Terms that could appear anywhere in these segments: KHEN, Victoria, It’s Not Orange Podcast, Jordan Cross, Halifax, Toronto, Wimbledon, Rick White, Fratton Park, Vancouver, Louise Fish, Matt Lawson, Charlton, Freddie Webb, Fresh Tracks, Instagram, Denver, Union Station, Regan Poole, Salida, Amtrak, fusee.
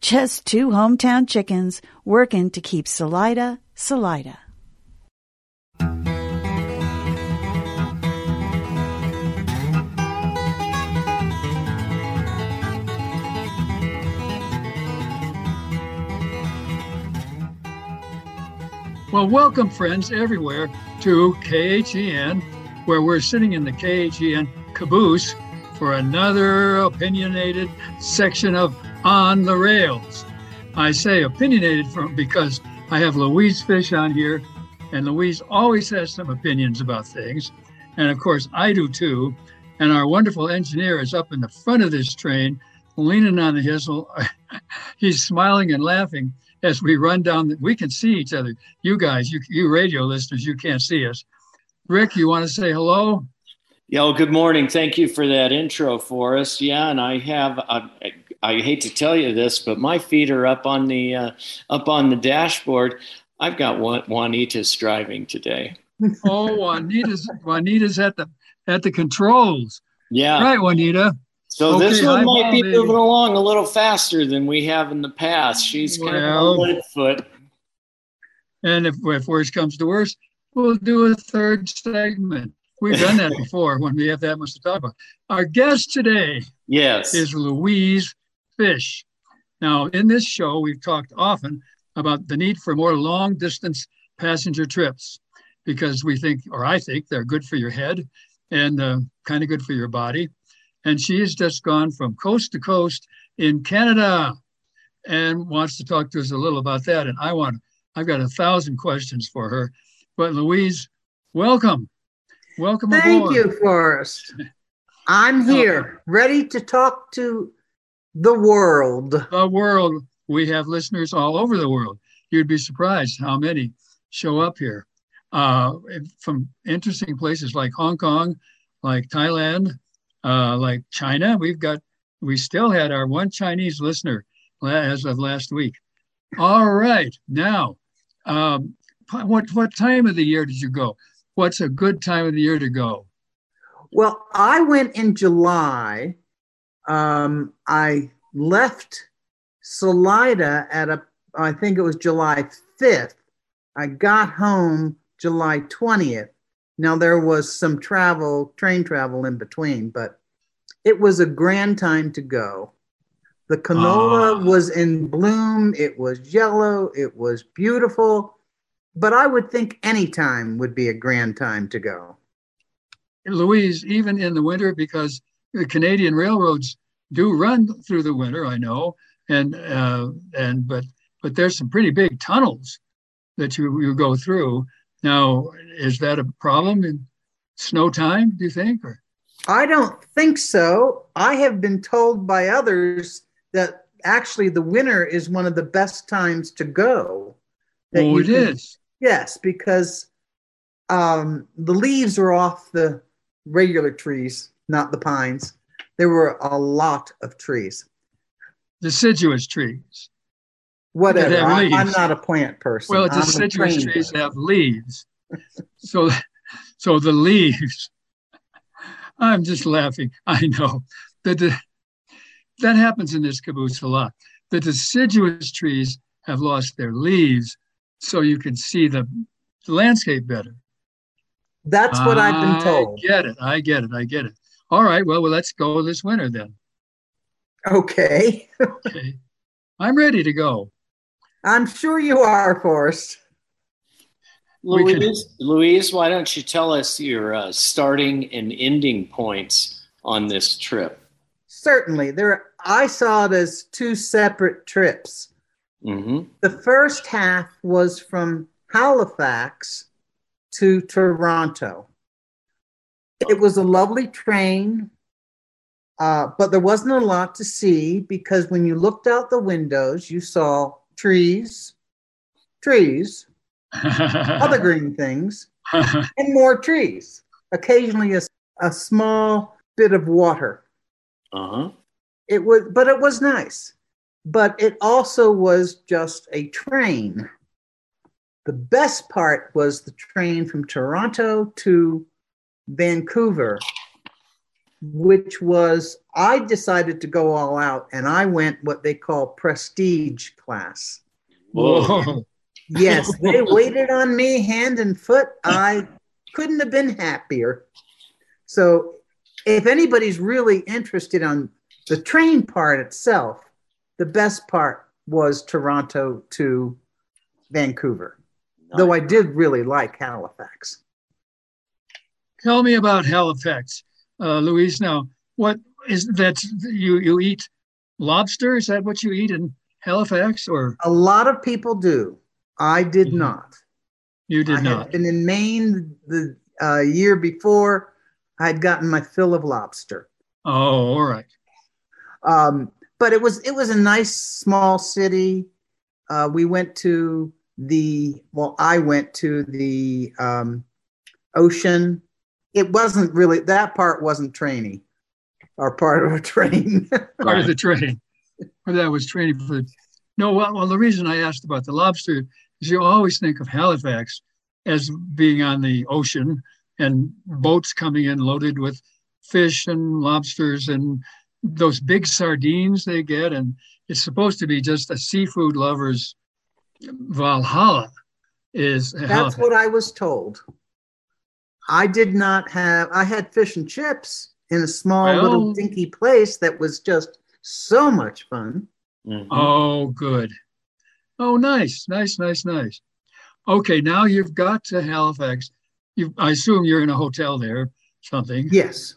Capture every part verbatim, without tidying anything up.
just two hometown chickens working to keep Salida, Salida. Well, welcome, friends everywhere, to K H E N, where we're sitting in the K H E N caboose for another opinionated section of On the Rails. I say opinionated from because I have Louise Fish on here, and Louise always has some opinions about things. And of course, I do too. And our wonderful engineer is up in the front of this train, leaning on the hizzle. He's smiling and laughing. As we run down, the, we can see each other. You guys, you you radio listeners, you can't see us. Rick, you want to say hello? Yeah, well, good morning. Thank you for that intro for us. Yeah, and I have, I, I hate to tell you this, but my feet are up on the uh, up on the dashboard. I've got Juanita's driving today. Oh, Juanita's Juanita's at the at the controls. Yeah, right, Juanita. So okay, this one I'm might be moving along a little faster than we have in the past. She's kind well, of on one foot. And if, if worse comes to worse, we'll do a third segment. We've done that before when we have that much to talk about. Our guest today yes. is Louise Fish. Now, in this show, we've talked often about the need for more long-distance passenger trips because we think, or I think, they're good for your head and uh, kind of good for your body. And she has just gone from coast to coast in Canada and wants to talk to us a little about that. And I want, I've got a thousand questions for her. But Louise, welcome. Welcome aboard. Thank you, Forrest. I'm here, ready to talk to the world. The world. We have listeners all over the world. You'd be surprised how many show up here uh, from interesting places like Hong Kong, like Thailand, Uh, like China. We've got, we still had our one Chinese listener as of last week. All right. Now, um, what what time of the year did you go? What's a good time of the year to go? Well, I went in July. Um, I left Salida at a, I think it was July fifth. I got home July twentieth. Now, there was some travel, train travel in between, but it was a grand time to go. The canola uh, was in bloom. It was yellow. It was beautiful. But I would think any time would be a grand time to go. Louise, even in the winter, because the Canadian railroads do run through the winter, I know, and uh, and but but there's some pretty big tunnels that you, you go through. Now, is that a problem in snow time, do you think? Or? I don't think so. I have been told by others that actually the winter is one of the best times to go. That oh, it can, is? Yes, because um, the leaves are off the regular trees, not the pines. There were a lot of trees. Deciduous trees. Whatever. I, I'm not a plant person. Well, deciduous trees have leaves. So so the leaves. I'm just laughing. I know. The de- that happens in this caboose a lot. The deciduous trees have lost their leaves so you can see the, the landscape better. That's what I've been told. I get it. I get it. I get it. All right. Well, well let's go this winter then. Okay. Okay. I'm ready to go. I'm sure you are, Forrest. Louise, can... Louise, why don't you tell us your uh, starting and ending points on this trip? Certainly. There, I saw it as two separate trips. Mm-hmm. The first half was from Halifax to Toronto. It was a lovely train, uh, but there wasn't a lot to see because when you looked out the windows, you saw trees, trees, other green things, and more trees. Occasionally a, a small bit of water. Uh-huh. It was, but it was nice. But it also was just a train. The best part was the train from Toronto to Vancouver, which was, I decided to go all out, and I went what they call prestige class. Whoa. Yes, they waited on me hand and foot. I couldn't have been happier. So if anybody's really interested on the train part itself, the best part was Toronto to Vancouver, nice. Though I did really like Halifax. Tell me about Halifax, uh, Louise. Now, what is that? You, you eat lobster? Is that what you eat in Halifax? Or a lot of people do. I did mm-hmm. not. You did I not. Had been in Maine the uh, year before. I had gotten my fill of lobster. Oh, all right. Um, but it was it was a nice small city. Uh, we went to the well. I went to the um, ocean. It wasn't really, that part wasn't trainy, or part of a train. Part of the train. Or that was training for the, no, well, well, the reason I asked about the lobster is you always think of Halifax as being on the ocean and boats coming in loaded with fish and lobsters and those big sardines they get. And it's supposed to be just a seafood lover's Valhalla is That's Halifax. What I was told. I did not have, I had fish and chips in a small well, little dinky place that was just so much fun. Mm-hmm. Oh, good. Oh, nice, nice, nice, nice. Okay, now you've got to Halifax. You've, I assume you're in a hotel there, something. Yes.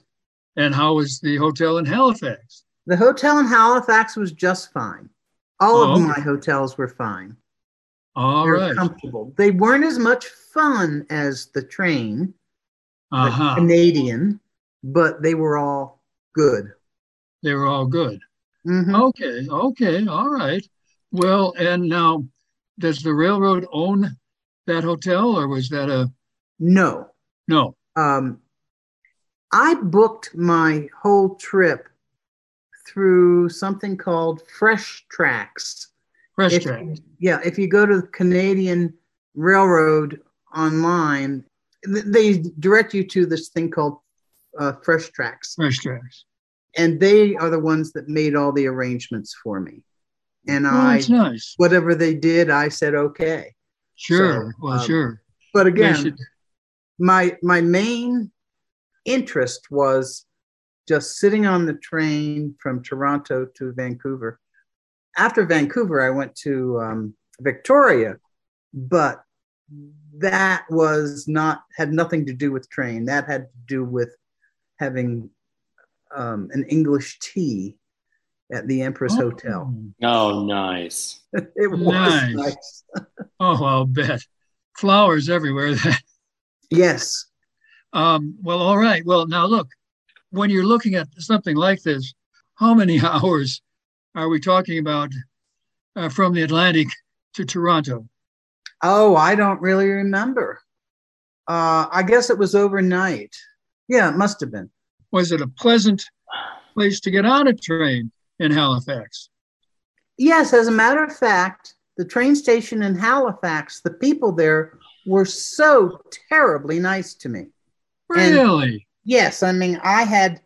And how was the hotel in Halifax? The hotel in Halifax was just fine. All oh, of my okay. hotels were fine. All they right. were comfortable. They weren't as much fun as the train. Uh-huh. Canadian, but they were all good. They were all good. Mm-hmm. Okay, okay, all right. Well, and now, does the railroad own that hotel, or was that a... No. No. Um, I booked my whole trip through something called Fresh Tracks. Fresh if, Tracks. Yeah, if you go to the Canadian Railroad online, they direct you to this thing called uh, Fresh Tracks. Fresh Tracks. And they are the ones that made all the arrangements for me. And well, I, that's nice. Whatever they did, I said, okay. Sure, so, well, um, sure. But again, should... my my main interest was just sitting on the train from Toronto to Vancouver. After Vancouver, I went to um, Victoria, but that was not, had nothing to do with train. That had to do with having um, an English tea at the Empress oh. Hotel. Oh, nice. It was nice. nice. Oh, I'll bet. Flowers everywhere. Yes. Um, well, all right. Well, now look, when you're looking at something like this, how many hours are we talking about uh, from the Atlantic to Toronto? Oh, I don't really remember. Uh, I guess it was overnight. Yeah, it must have been. Was it a pleasant place to get on a train in Halifax? Yes, as a matter of fact, the train station in Halifax, the people there were so terribly nice to me. Really? And yes, I mean, I had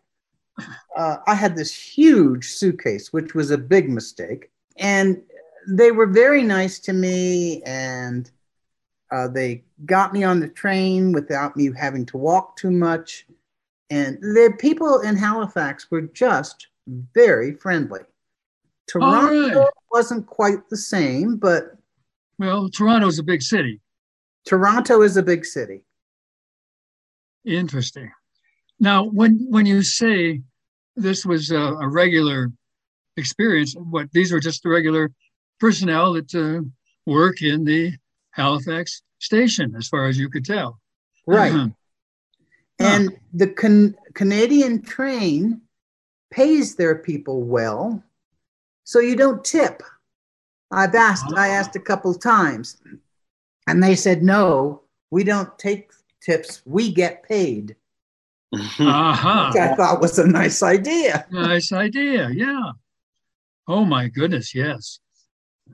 uh, I had this huge suitcase, which was a big mistake, and they were very nice to me, and uh, they got me on the train without me having to walk too much. And the people in Halifax were just very friendly. Toronto right. wasn't quite the same, but... Well, Toronto's a big city. Toronto is a big city. Interesting. Now, when when you say this was a, a regular experience, what, these were just the regular personnel that uh, work in the Halifax station, as far as you could tell. Right. Uh-huh. And huh. the Can- Canadian train pays their people well, so you don't tip. I've asked, I asked a couple times, and they said, no, we don't take tips. We get paid. Uh-huh. Which I thought was a nice idea. Nice idea, yeah. Oh, my goodness, yes.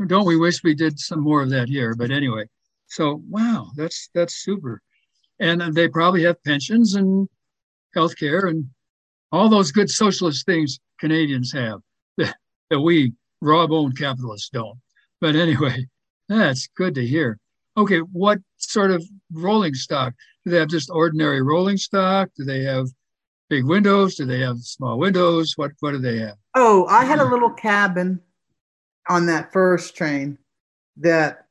Don't we wish we did some more of that here? But anyway, so, wow, that's that's super. And they probably have pensions and health care and all those good socialist things Canadians have that, that we raw-boned capitalists don't. But anyway, that's good to hear. Okay, what sort of rolling stock? Do they have just ordinary rolling stock? Do they have big windows? Do they have small windows? What what do they have? Oh, I had a little cabin on that first train that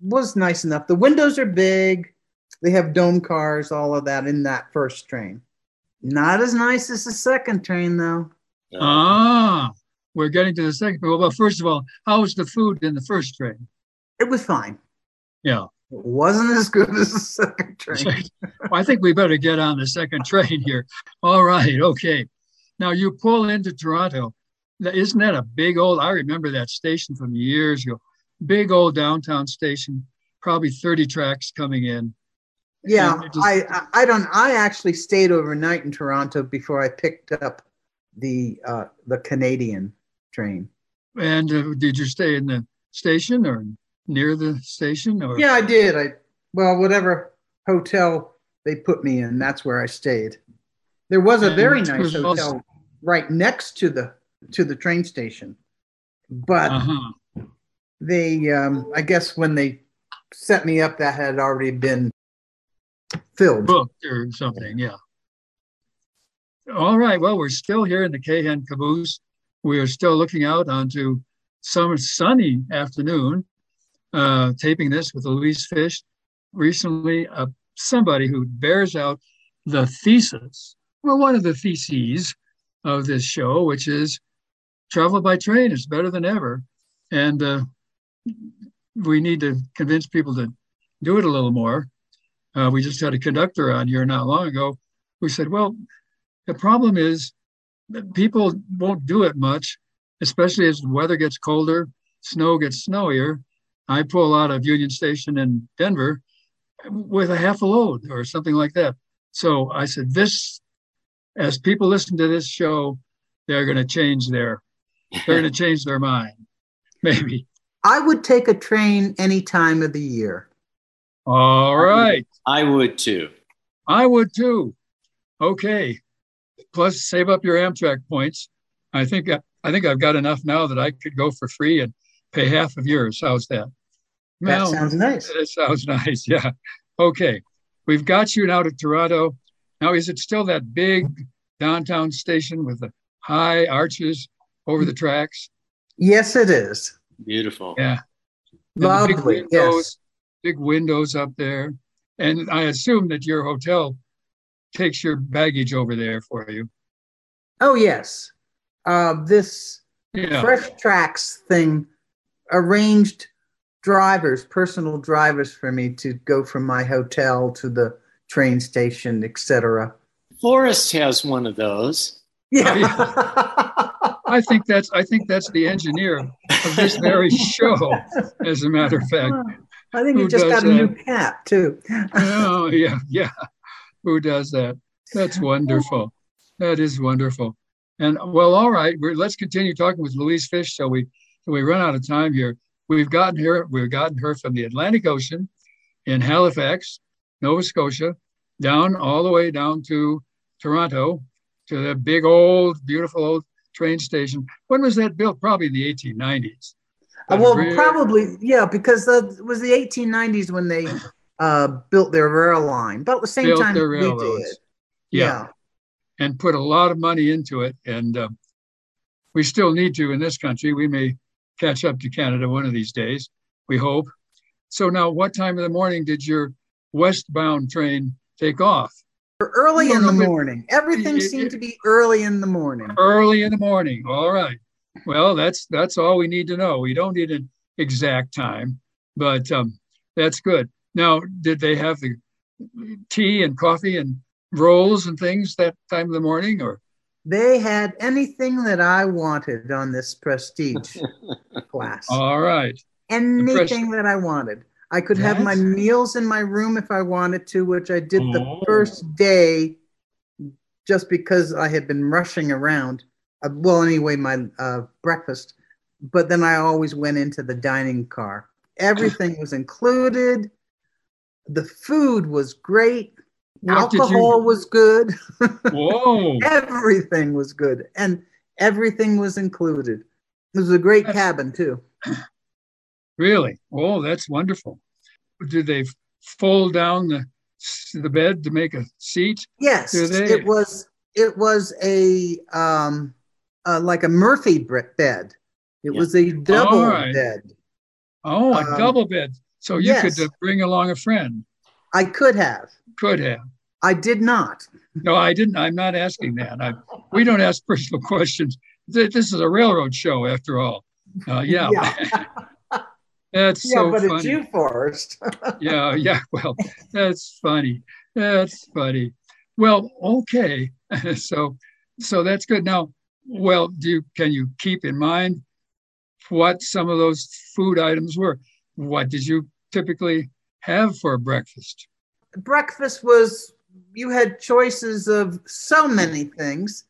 was nice enough. The windows are big. They have dome cars, all of that in that first train. Not as nice as the second train, though. Ah, we're getting to the second. Well, first of all, how was the food in the first train? It was fine. Yeah. It wasn't as good as the second train. Well, I think we better get on the second train here. All right. Okay. Now, you pull into Toronto. Isn't that a big old, I remember that station from years ago. Big old downtown station, probably thirty tracks coming in. Yeah, just, I I don't. I actually stayed overnight in Toronto before I picked up the uh, the Canadian train. And uh, did you stay in the station or near the station? Or yeah, I did. I well, whatever hotel they put me in, that's where I stayed. There was a very nice hotel also, right next to the to the train station, but uh-huh. they um, I guess when they set me up, that had already been filled. Booked or something, yeah. All right, well, we're still here in the K H E N caboose. We are still looking out onto some sunny afternoon, uh, taping this with Louise Fish. Recently, uh, somebody who bears out the thesis, well, one of the theses of this show, which is travel by train is better than ever. And uh, we need to convince people to do it a little more. Uh, we just had a conductor on here not long ago who said, well, the problem is that people won't do it much, especially as the weather gets colder, snow gets snowier. I pull out of Union Station in Denver with a half a load or something like that. So I said, this, as people listen to this show, they're going to change their, they're going to change their mind, maybe. I would take a train any time of the year. All right. I would too. I would too. Okay. Plus, save up your Amtrak points. I think I think I've got enough now that I could go for free and pay half of yours. How's that? That now, sounds nice. That sounds nice. Yeah. Okay. We've got you now to Toronto. Now, is it still that big downtown station with the high arches over the tracks? Yes, it is. Beautiful. Yeah. And lovely. Yes. Big windows up there. And I assume that your hotel takes your baggage over there for you. Oh, yes. Uh, this yeah. Fresh Tracks thing arranged drivers, personal drivers for me to go from my hotel to the train station, et cetera. Forrest has one of those. Yeah. Oh, yeah. I think that's I think that's the engineer of this very show, as a matter of fact. I think he just got a new cat, too. Oh, yeah, yeah. Who does that? That's wonderful. That is wonderful. And, well, all right, we're, let's continue talking with Louise Fish so we so we run out of time here. We've gotten her, we've gotten her from the Atlantic Ocean in Halifax, Nova Scotia, down all the way down to Toronto, to the big old, beautiful old train station. When was that built? Probably in the eighteen nineties. Well, probably, yeah, because the, it was the eighteen nineties when they uh, built their rail line, but at the same built time their railroads. We did. Yeah. yeah, and put a lot of money into it, and uh, We still need to in this country. We may catch up to Canada one of these days, we hope. So now, what time of the morning did your westbound train take off? Early in the morning. Everything seemed to be early in the morning. Early in the morning. All right. Well, that's that's all we need to know. We don't need an exact time, but um, that's good. Now, did they have the tea and coffee and rolls and things that time of the morning, or? They had anything that I wanted on this prestige class. All right. Anything that I wanted. I could have my meals in my room if I wanted to, which I did the first day just because I had been rushing around. Uh, well, anyway, my uh, breakfast. But then I always went into the dining car. Everything was included. The food was great. What Alcohol you... was good. Whoa. Everything was good. And everything was included. It was a great that's... cabin, too. Really? Oh, that's wonderful. Did they fold down the the bed to make a seat? Yes, they... it was it was a um uh, like a Murphy bed. It yeah. was a double right. bed. Oh, a um, double bed. So you yes. could uh, bring along a friend. I could have. Could have. I did not. No, I didn't. I'm not asking that. I, we don't ask personal questions. This is a railroad show, after all. Uh, yeah. yeah. That's yeah, so funny. Yeah, but it's you first. yeah, yeah. Well, that's funny. That's funny. Well, okay. so, so that's good. Now, well, do you, can you keep in mind what some of those food items were? What did you typically have for breakfast? Breakfast was, you had choices of so many things.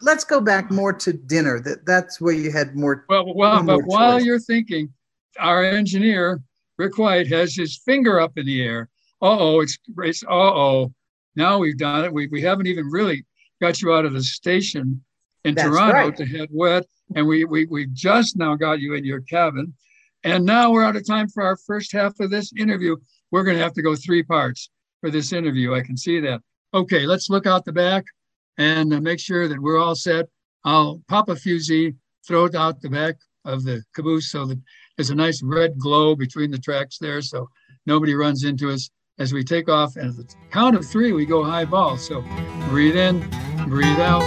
Let's go back more to dinner. That That's where you had more. Well, well but while you're thinking, our engineer, Rick White, has his finger up in the air. Uh-oh, it's, it's uh-oh. Now we've done it. We we haven't even really got you out of the station in That's Toronto right. to head west. And we, we, we've just now got you in your cabin. And now we're out of time for our first half of this interview. We're going to have to go three parts for this interview. I can see that. Okay, let's look out the back and make sure that we're all set. I'll pop a fusee, throw it out the back of the caboose so that there's a nice red glow between the tracks there so nobody runs into us as we take off. And at the count of three, we go high ball. So breathe in, breathe out.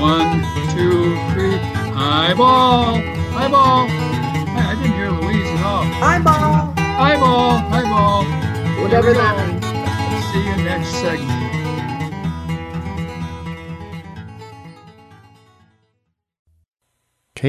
One, two, three. High ball, high ball. I didn't hear Louise at all. High ball. High ball, high ball. Whatever that means. See you next segment. K